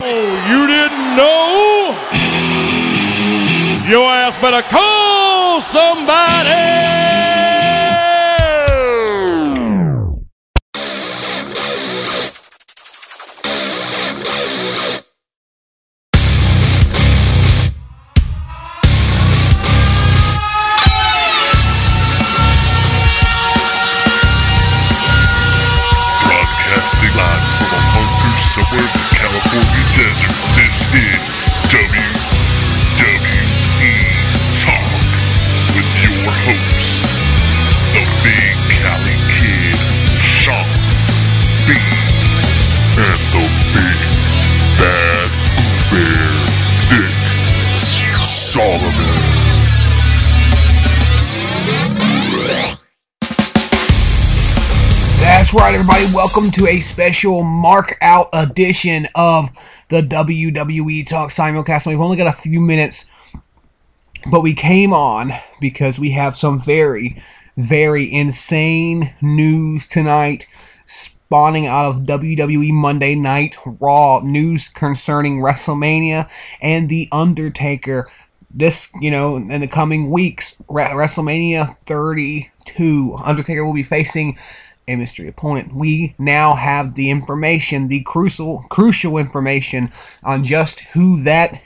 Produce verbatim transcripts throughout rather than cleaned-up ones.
Oh, you didn't know? Your ass better call somebody! Broadcasting live from a bunker somewhere in the California desert, this is W W E Talk with your host, the Big Cali Kid, Shawn B, and the Big Bad Bear, Dick Solomon. That's right, everybody. Welcome to a special mark-out edition of the W W E Talk Simulcast. We've only got a few minutes, but we came on because we have some very, very insane news tonight, spawning out of W W E Monday Night Raw, news concerning WrestleMania and The Undertaker. This, you know, in the coming weeks, WrestleMania thirty-two, Undertaker will be facing a mystery opponent. We now have the information, the crucial crucial information on just who that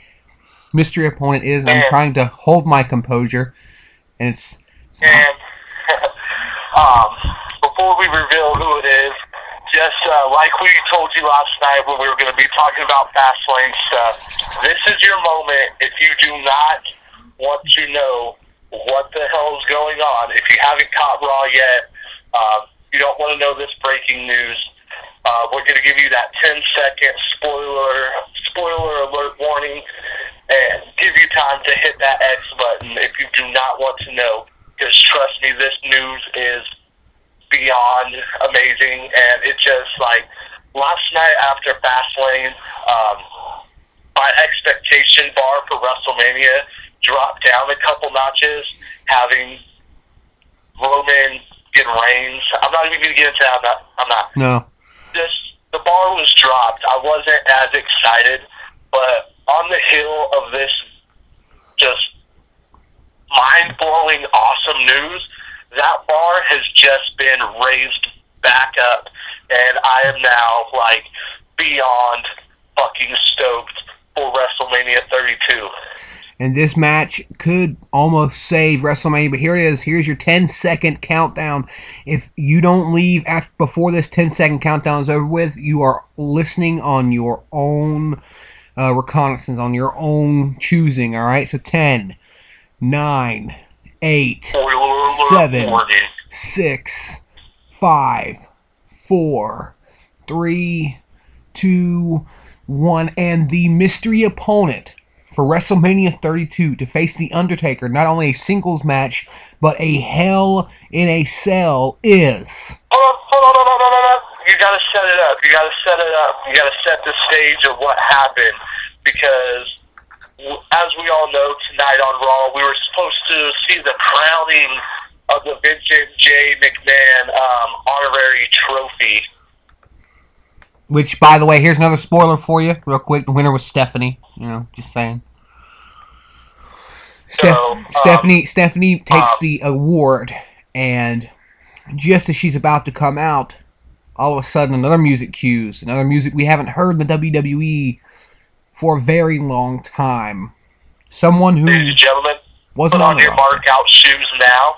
mystery opponent is. I'm trying to hold my composure, and it's... it's and, um, before we reveal who it is, just uh, like we told you last night when we were going to be talking about Fastlane stuff, this is your moment if you do not want to know what the hell is going on. If you haven't caught Raw yet, um, you don't want to know this breaking news. Uh, we're going to give you that ten-second spoiler spoiler alert warning and give you time to hit that X button if you do not want to know, because trust me, this news is beyond amazing. And it's just like last night after Fastlane, um, my expectation bar for WrestleMania dropped down a couple notches, having Roman... Get Reigns. I'm not even going to get into that. I'm not. I'm not. No. This, the bar was dropped. I wasn't as excited, but on the heel of this just mind-blowing, awesome news, that bar has just been raised back up, and I am now, like, beyond fucking stoked for WrestleMania thirty-two. And this match could almost save WrestleMania, but here it is. Here's your ten-second countdown. If you don't leave after, before this ten-second countdown is over with, you are listening on your own uh, reconnaissance, on your own choosing, all right? So ten, nine, eight, seven, six, five, four, three, two, one, and the mystery opponent for WrestleMania thirty-two to face The Undertaker, not only a singles match, but a hell in a cell is... Hold on, hold on, hold on, hold on. You gotta set it up. You gotta set it up. You gotta set the stage of what happened, because as we all know, tonight on Raw, we were supposed to see the crowning of the Vincent J. McMahon um, honorary trophy. Which, by the way, here's another spoiler for you, real quick. The winner was Stephanie. You know, just saying. So, Steph um, Stephanie Stephanie takes um, the award, and just as she's about to come out, all of a sudden another music cues, another music we haven't heard in the W W E for a very long time. Someone who, ladies and gentlemen, wasn't put on, on your mark out shoes now.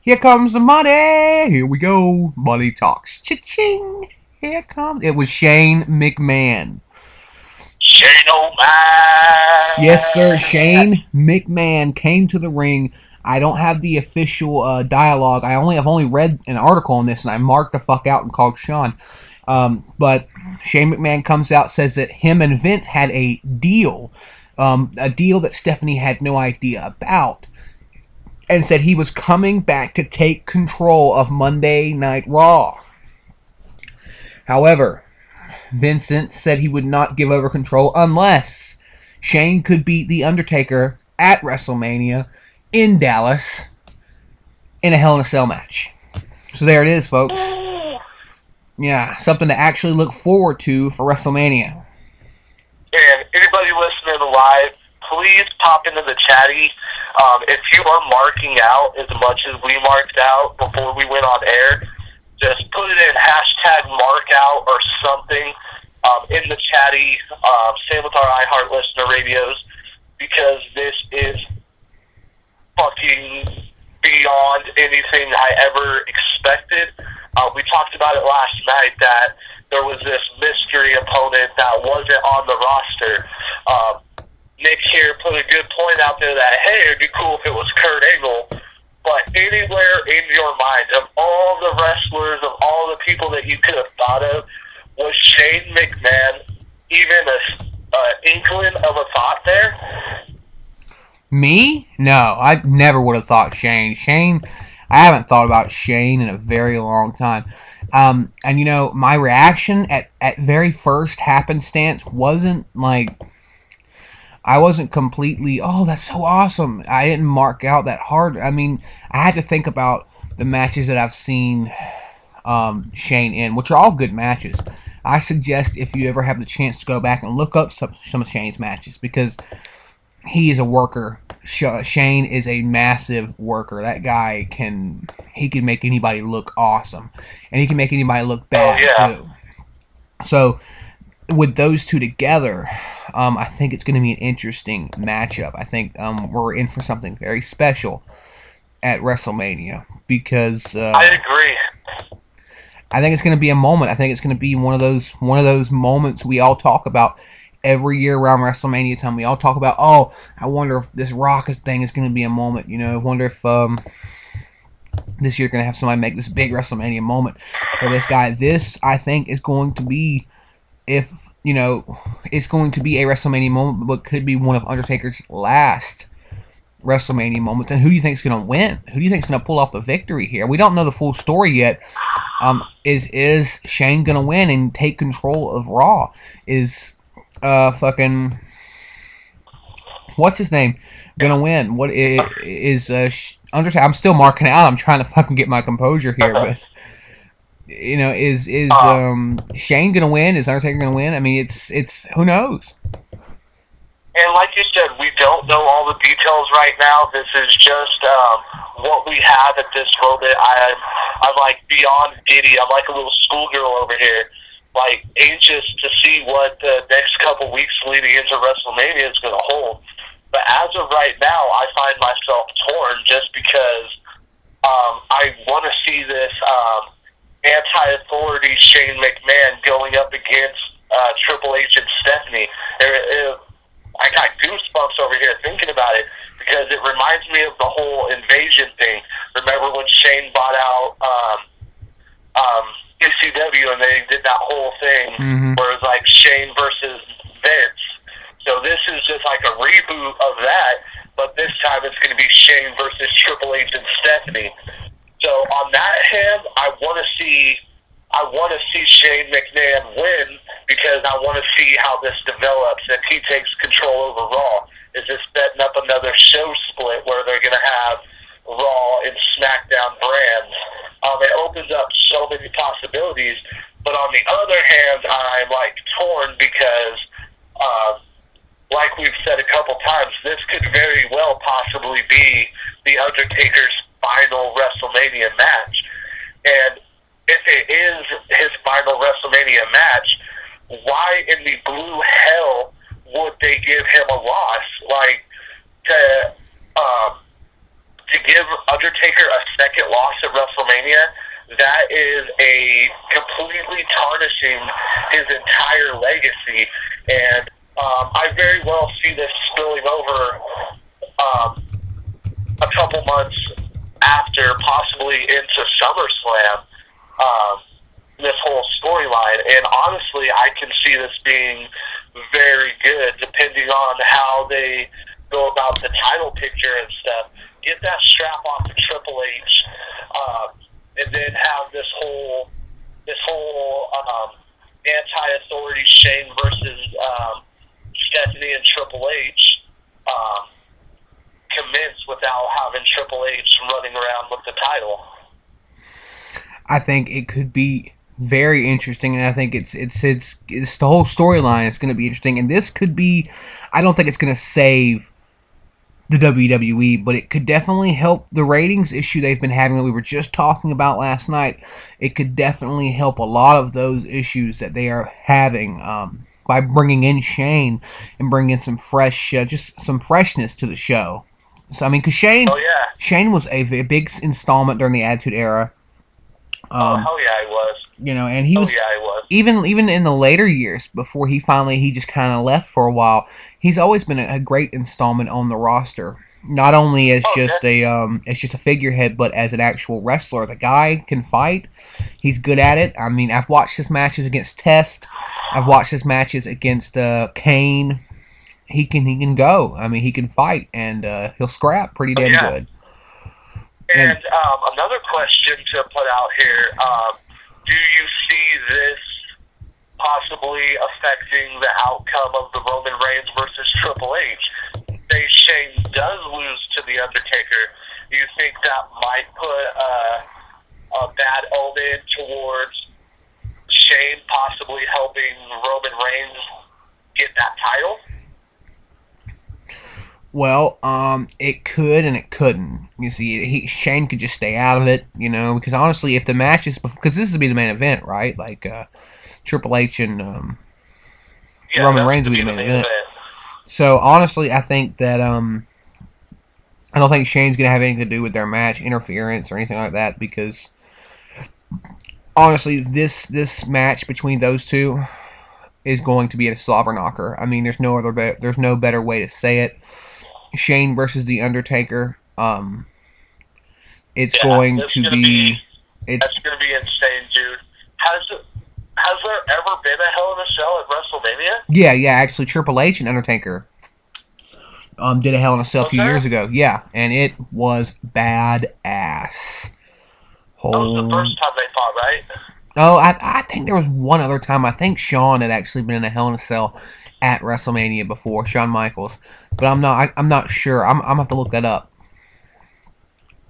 Here comes the money. Here we go. Money talks. Cha-ching. Here comes... It was Shane McMahon. Shane O'Mahon! Yes, sir. Shane McMahon came to the ring. I don't have the official uh, dialogue. I only have only read an article on this, and I marked the fuck out and called Sean. Um, but Shane McMahon comes out, says that him and Vince had a deal, um, a deal that Stephanie had no idea about, and said he was coming back to take control of Monday Night Raw. However, Vincent said he would not give over control unless Shane could beat The Undertaker at WrestleMania in Dallas in a Hell in a Cell match. So there it is, folks. Yeah, something to actually look forward to for WrestleMania. And anybody listening live, please pop into the chatty. Um, if you are marking out as much as we marked out before we went on air, just put it in hashtag mark out or something um, in the chatty. Um, same with our iHeart listener radios, because this is fucking beyond anything I ever expected. Uh, we talked about it last night that there was this mystery opponent that wasn't on the roster. Um, Nick here put a good point out there that, hey, it'd be cool if it was Kurt Angle. But anywhere in your mind, of all the wrestlers, of all the people that you could have thought of, was Shane McMahon even an uh, inkling of a thought there? Me? No, I never would have thought Shane. Shane, I haven't thought about Shane in a very long time. Um, and, you know, my reaction at, at very first happenstance wasn't like... I wasn't completely, oh, that's so awesome. I didn't mark out that hard. I mean, I had to think about the matches that I've seen um, Shane in, which are all good matches. I suggest if you ever have the chance to go back and look up some, some of Shane's matches, because he is a worker. Shane is a massive worker. That guy can, he can make anybody look awesome, and he can make anybody look bad, oh, yeah. too. So... with those two together, um, I think it's going to be an interesting matchup. I think um, we're in for something very special at WrestleMania, because uh, I agree. I think it's going to be a moment. I think it's going to be one of those one of those moments we all talk about every year around WrestleMania time. We all talk about, oh, I wonder if this Rock thing is going to be a moment. You know, I wonder if um, this year going to have somebody make this big WrestleMania moment for this guy. This, I think, is going to be. If, you know, it's going to be a WrestleMania moment, but could be one of Undertaker's last WrestleMania moments. And who do you think is going to win? Who do you think is going to pull off the victory here? We don't know the full story yet. Um, is is Shane going to win and take control of Raw? Is uh fucking what's his name going to win? What is uh, Undertaker? I'm still marking out. I'm trying to fucking get my composure here, but. You know, is is um, Shane gonna win? Is Undertaker gonna win? I mean, it's it's who knows. And like you said, we don't know all the details right now. This is just um, what we have at this moment. I'm I'm like beyond giddy. I'm like a little schoolgirl over here, like anxious to see what the next couple weeks leading into WrestleMania is gonna hold. But as of right now, I find myself torn just because um, I want to see this. Um, anti-authority Shane McMahon going up against uh, Triple H and Stephanie. It, it, I got goosebumps over here thinking about it, because it reminds me of the whole invasion thing. Remember when Shane bought out um, um, E C W and they did that whole thing mm-hmm. where it was like Shane versus Vince. So this is just like a reboot of that, but this time it's going to be Shane versus Triple H and Stephanie. So on that hand, I want to see, I want to see Shane McMahon win, because I want to see how this develops. If he takes control over Raw, is this setting up another show split where they're going to have Raw and SmackDown brands? Um, it opens up so many possibilities. But on the other hand, I'm like torn because, uh, like we've said a couple times, this could very well possibly be The Undertaker's final WrestleMania match. And if it is his final WrestleMania match, why in the blue hell would they give him a loss? Like, to um, to give Undertaker a second loss at WrestleMania, that is a completely tarnishing his entire legacy. And um, I very well see this spilling over um, a couple months after, possibly into SummerSlam. Um, this whole storyline. And honestly, I can see this being very good, depending on how they go about the title picture and stuff. Get that strap off to Triple H, um, and then have this whole this whole um, anti-authority Shane versus um, Stephanie and Triple H um, commence without having Triple H running around with the title. I think it could be very interesting, and I think it's it's it's it's the whole storyline. It's going to be interesting, and this could be. I don't think it's going to save the W W E, but it could definitely help the ratings issue they've been having that we were just talking about last night. It could definitely help a lot of those issues that they are having um, by bringing in Shane and bringing in some fresh, uh, just some freshness to the show. So I mean, because Shane, oh, yeah. Shane was a, a big installment during the Attitude Era. Um, oh yeah, he was. You know, and he was, oh, yeah, he was even even in the later years before he finally he just kind of left for a while. He's always been a, a great installment on the roster, not only as oh, just okay. a um as just a figurehead, but as an actual wrestler. The guy can fight; he's good at it. I mean, I've watched his matches against Test. I've watched his matches against uh, Kane. He can he can go. I mean, he can fight, and uh, he'll scrap pretty damn oh, yeah. good. And um, another question to put out here, um, do you see this possibly affecting the outcome of the Roman Reigns versus Triple H? Say Shane does lose to The Undertaker. Do you think that might put a, a bad omen towards Shane possibly helping Roman Reigns get that title? Well, um, it could and it couldn't. You see, he, Shane could just stay out of it, you know, because honestly, if the match is... Because this would be the main event, right? Like, uh, Triple H and um, yeah, Roman Reigns would be the main, main event. event. So, honestly, I think that... Um, I don't think Shane's going to have anything to do with their match interference or anything like that, because... Honestly, this, this match between those two is going to be a slobber knocker. I mean, there's no other be there's no better way to say it. Shane versus The Undertaker. Um, it's yeah, going to be, be. It's that's going to be insane, dude. Has has there ever been a Hell in a Cell at WrestleMania? Yeah, yeah. Actually, Triple H and Undertaker um, did a Hell in a Cell okay. a few years ago. Yeah, and it was badass. Whole... That was the first time they fought, right? No, oh, I I think there was one other time. I think Shawn had actually been in a Hell in a Cell at WrestleMania before, Shawn Michaels, but I'm not. I, I'm not sure. I'm. I'm gonna have to look that up.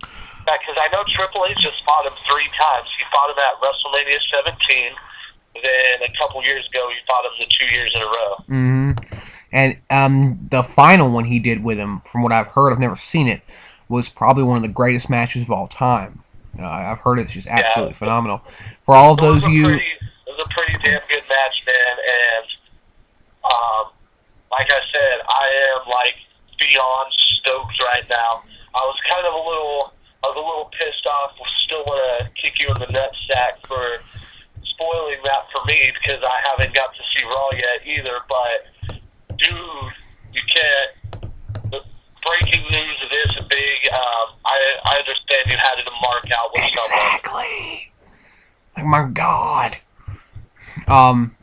Yeah, because I know Triple H just fought him three times. He fought him at WrestleMania seventeen. Then a couple years ago, he fought him the two years in a row. Mm-hmm. And um, the final one he did with him, from what I've heard, I've never seen it, was probably one of the greatest matches of all time. Uh, I've heard it's just absolutely yeah, phenomenal. For all of those you, pretty, it was a pretty damn good match, man, and. Um, like I said, I am like beyond stoked right now. I was kind of a little, I was a little pissed off. Still want to kick you in the nutsack for spoiling that for me because I haven't got to see Raw yet either. But dude, you can't. The breaking news of this is big. Um, I I understand you had to mark out with exactly. someone. Oh my God. Um.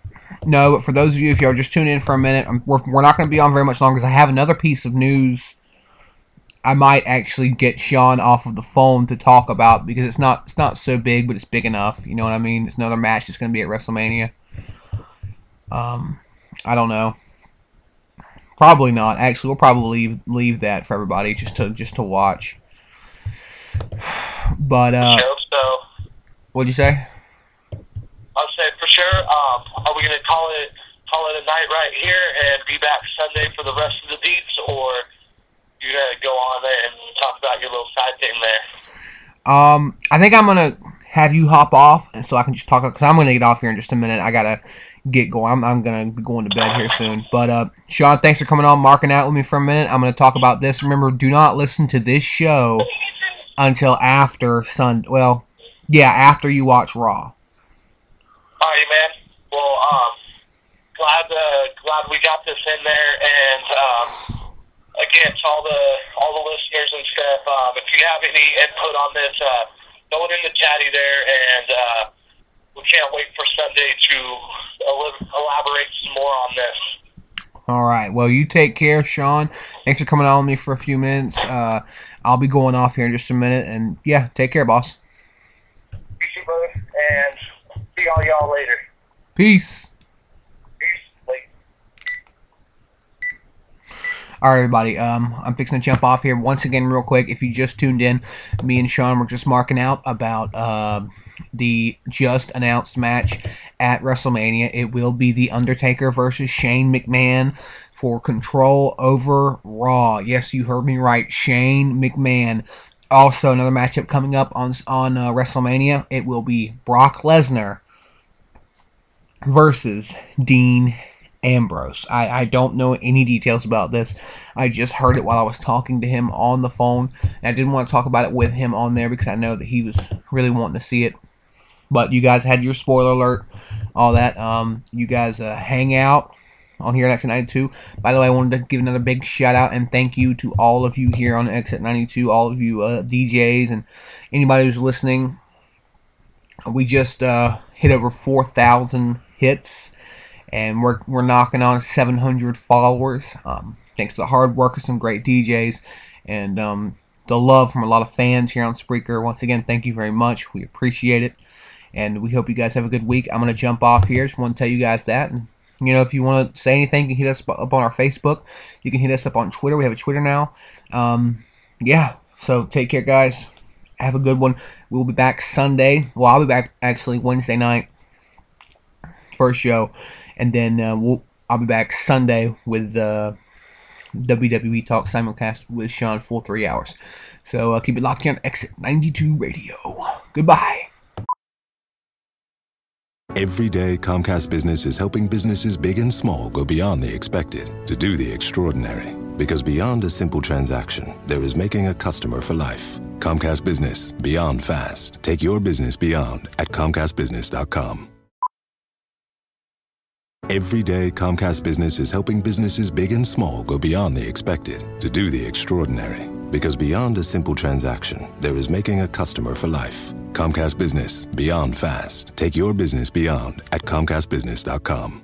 No, but for those of you, if y'all just tune in for a minute, I'm, we're, we're not going to be on very much longer because I have another piece of news I might actually get Sean off of the phone to talk about because it's not it's not so big, but it's big enough. You know what I mean? It's another match that's going to be at WrestleMania. Um, I don't know. Probably not. Actually, we'll probably leave, leave that for everybody just to just to watch. But uh, what'd you say? I said for sure. Um, are we going to call it call it a night right here and be back Sunday for the rest of the beats, or you going to go on there and talk about your little side thing there? Um, I think I'm going to have you hop off, and so I can just talk because I'm going to get off here in just a minute. I got to get going. I'm, I'm going to be going to bed here soon. But uh, Sean, thanks for coming on, marking out with me for a minute. I'm going to talk about this. Remember, do not listen to this show until after Sun. Well, yeah, after you watch Raw. All right, man. Well, um, glad uh, glad we got this in there. And um, again, to all the all the listeners and stuff, um, if you have any input on this, uh, throw it in the chatty there, and uh, we can't wait for Sunday to elaborate some more on this. All right. Well, you take care, Shawn. Thanks for coming on with me for a few minutes. Uh, I'll be going off here in just a minute. And, yeah, take care, boss. You too, brother. And see all y'all later. Peace. All right, everybody, um, I'm fixing to jump off here once again real quick. If you just tuned in, me and Shawn were just marking out about uh, the just-announced match at WrestleMania. It will be The Undertaker versus Shane McMahon for control over Raw. Yes, you heard me right, Shane McMahon. Also, another matchup coming up on, on uh, WrestleMania. It will be Brock Lesnar versus Dean Ambrose. I, I don't know any details about this. I just heard it while I was talking to him on the phone, and I didn't want to talk about it with him on there because I know that he was really wanting to see it. But you guys had your spoiler alert, all that. Um, you guys uh, hang out on here at Exit ninety-two. By the way, I wanted to give another big shout out and thank you to all of you here on Exit ninety-two, all of you uh, D Js and anybody who's listening. We just uh, hit over four thousand hits. And we're, we're knocking on seven hundred followers, um, thanks to the hard work of some great D Js, and um, the love from a lot of fans here on Spreaker. Once again, thank you very much. We appreciate it, and we hope you guys have a good week. I'm going to jump off here. Just want to tell you guys that. And, you know, if you want to say anything, you can hit us up on our Facebook. You can hit us up on Twitter. We have a Twitter now. Um, yeah, so take care, guys. Have a good one. We'll be back Sunday. Well, I'll be back, actually, Wednesday night. First show, and then uh, we'll, I'll be back Sunday with uh, W W E Talk Simulcast with Shawn for three hours. So uh, keep it locked in on Exit ninety-two Radio. Goodbye. Every day, Comcast Business is helping businesses big and small go beyond the expected to do the extraordinary. Because beyond a simple transaction, there is making a customer for life. Comcast Business, beyond fast. Take your business beyond at comcast business dot com. Every day, Comcast Business is helping businesses big and small go beyond the expected to do the extraordinary. Because beyond a simple transaction, there is making a customer for life. Comcast Business, beyond fast. Take your business beyond at comcast business dot com.